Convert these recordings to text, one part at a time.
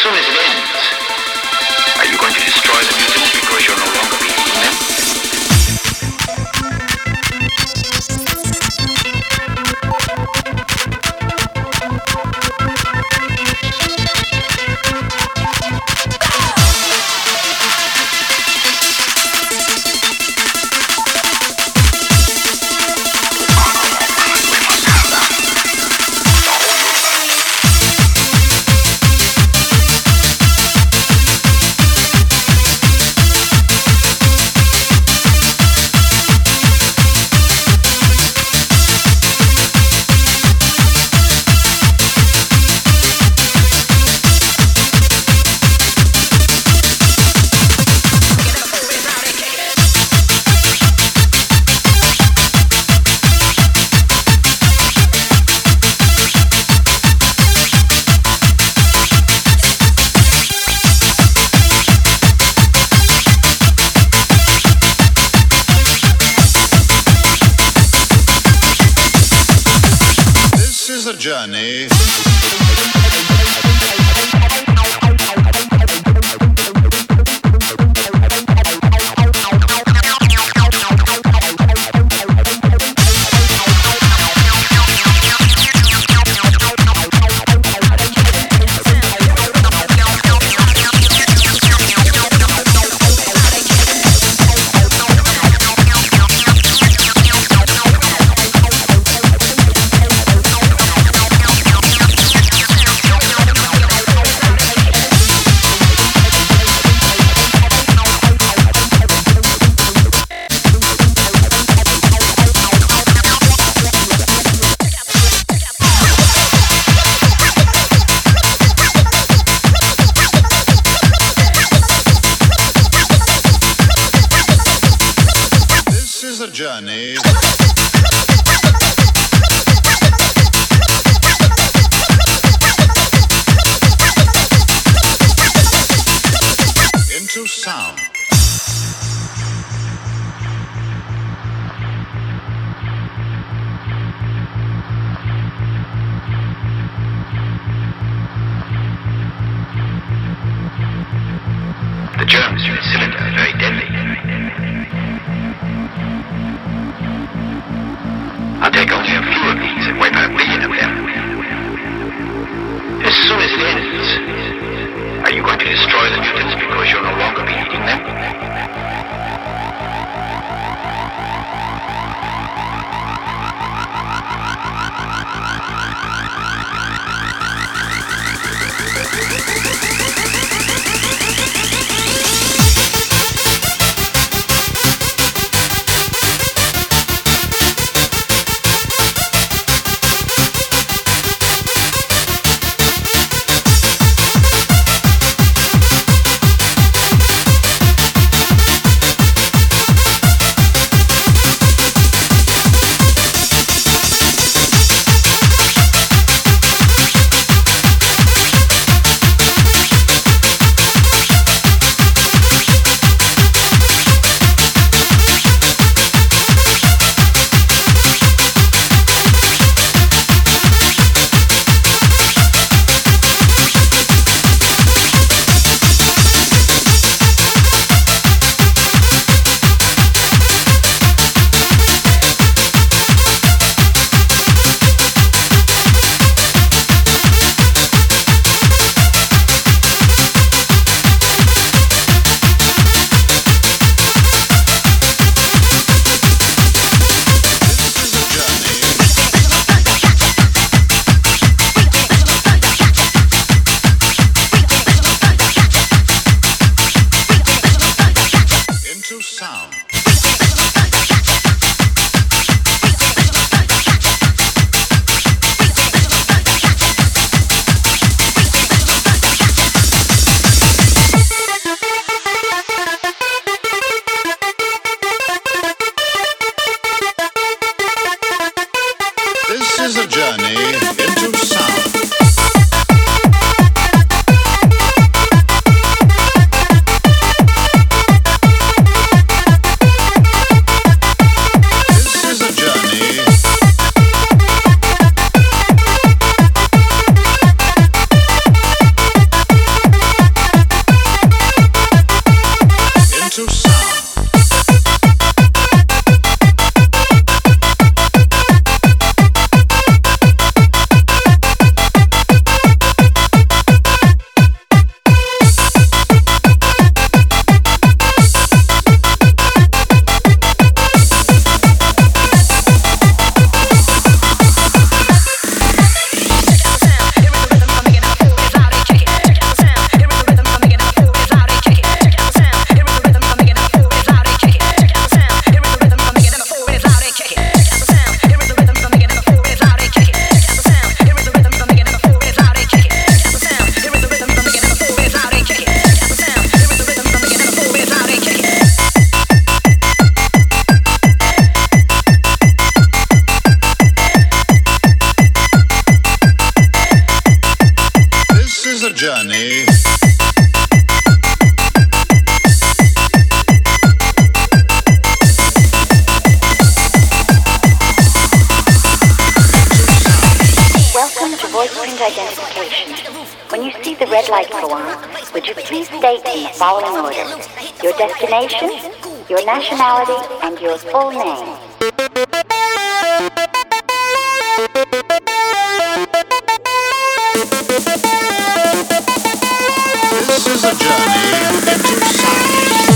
soon as it ends, are you going to destroy the music because you're no longer beating them? Journey. Journey. Into sound. The germs in the cylinder are very deadly. I'll take only a few of these and wipe out a million of them. As soon as it ends, are you going to destroy the mutants because you'll no longer be eating them? is a journey. Welcome to voiceprint identification. When you see the red light go on, would you please state in the following order: your destination, your nationality, and your full name. This is a journey into science.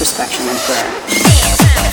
Introspection and prayer.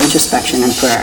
Introspection and prayer.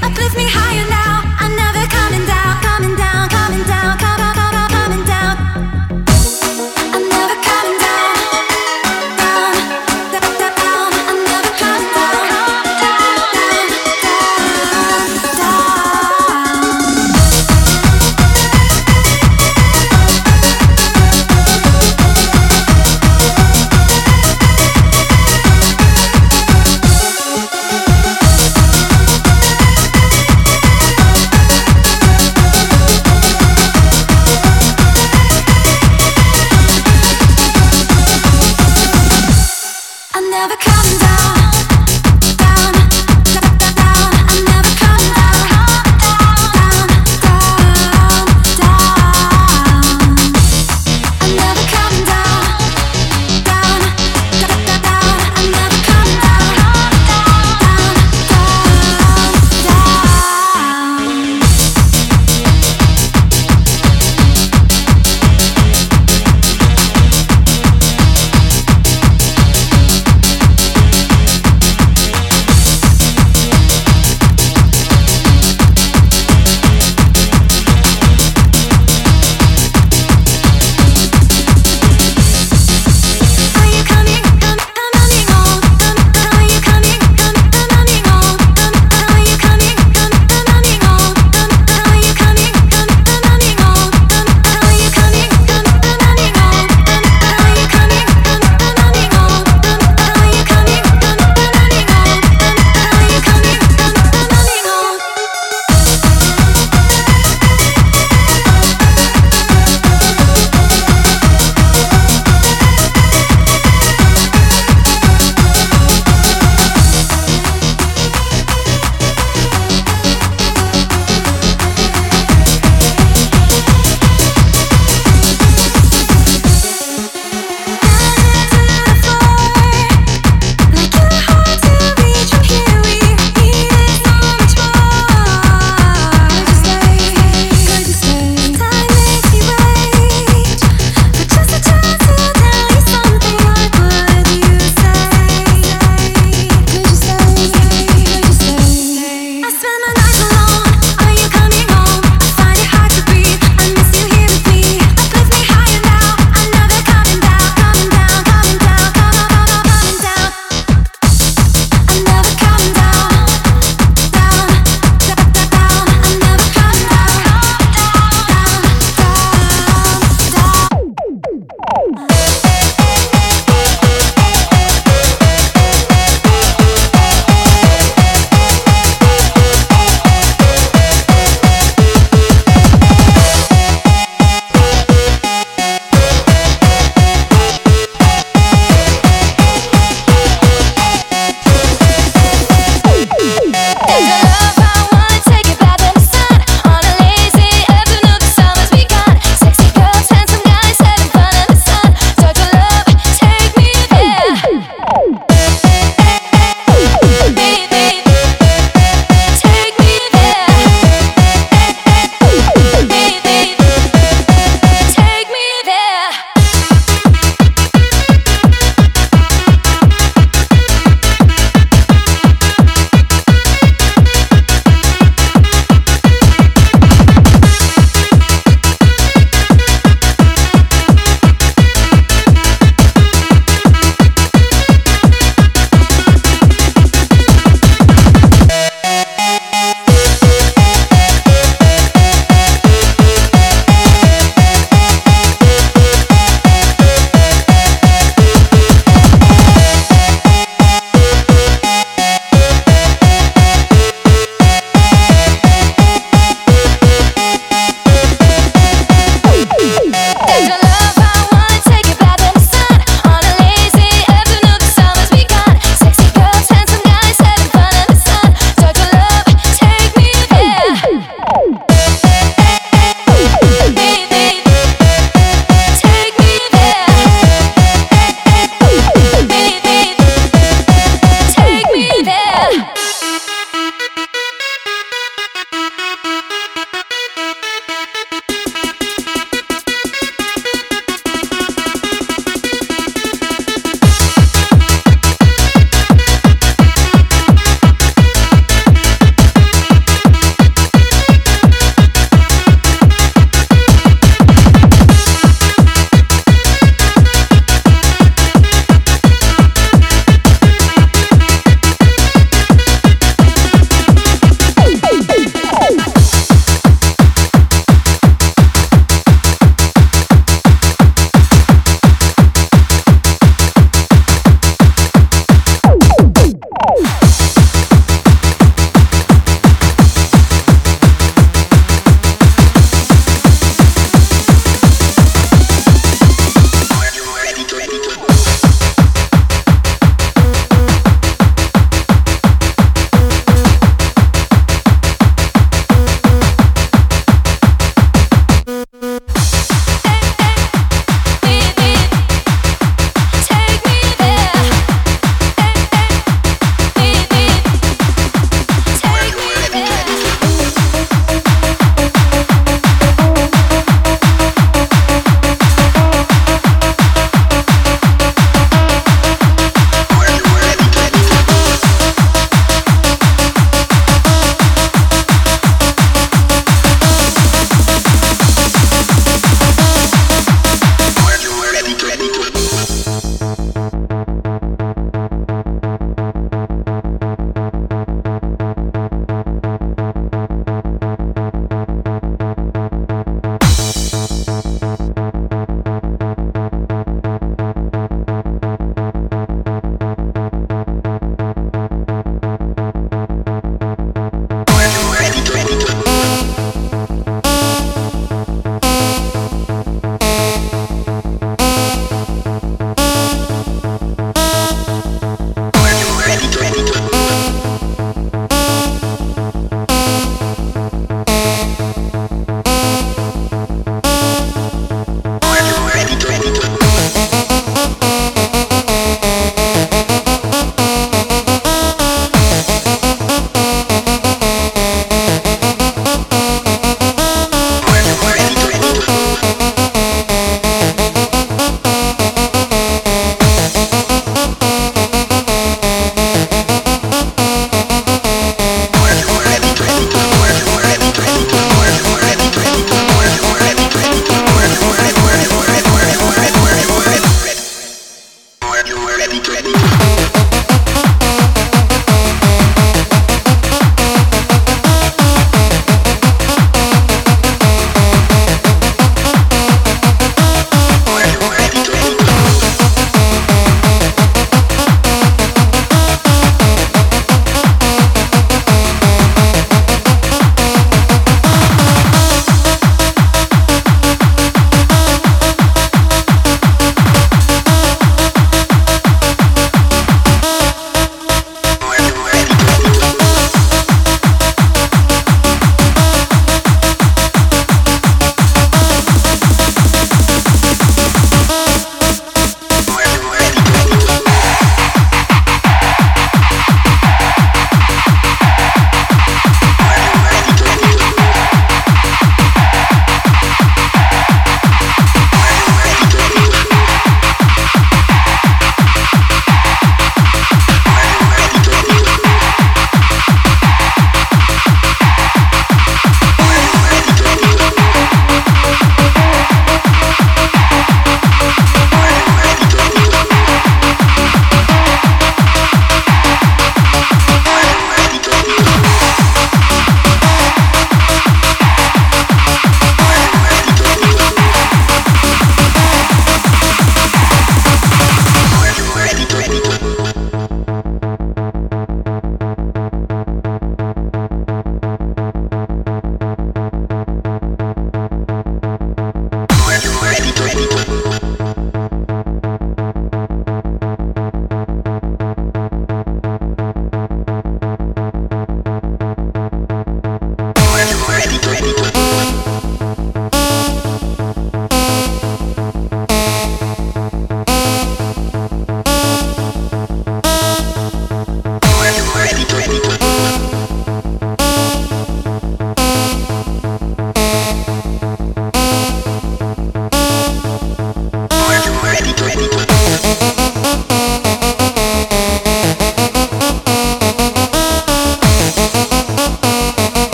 uplift me higher now. I'm never coming down, coming down, coming down, coming down, coming down. I'm never coming down, down, down, down. I'm never coming down, down, down, never coming down.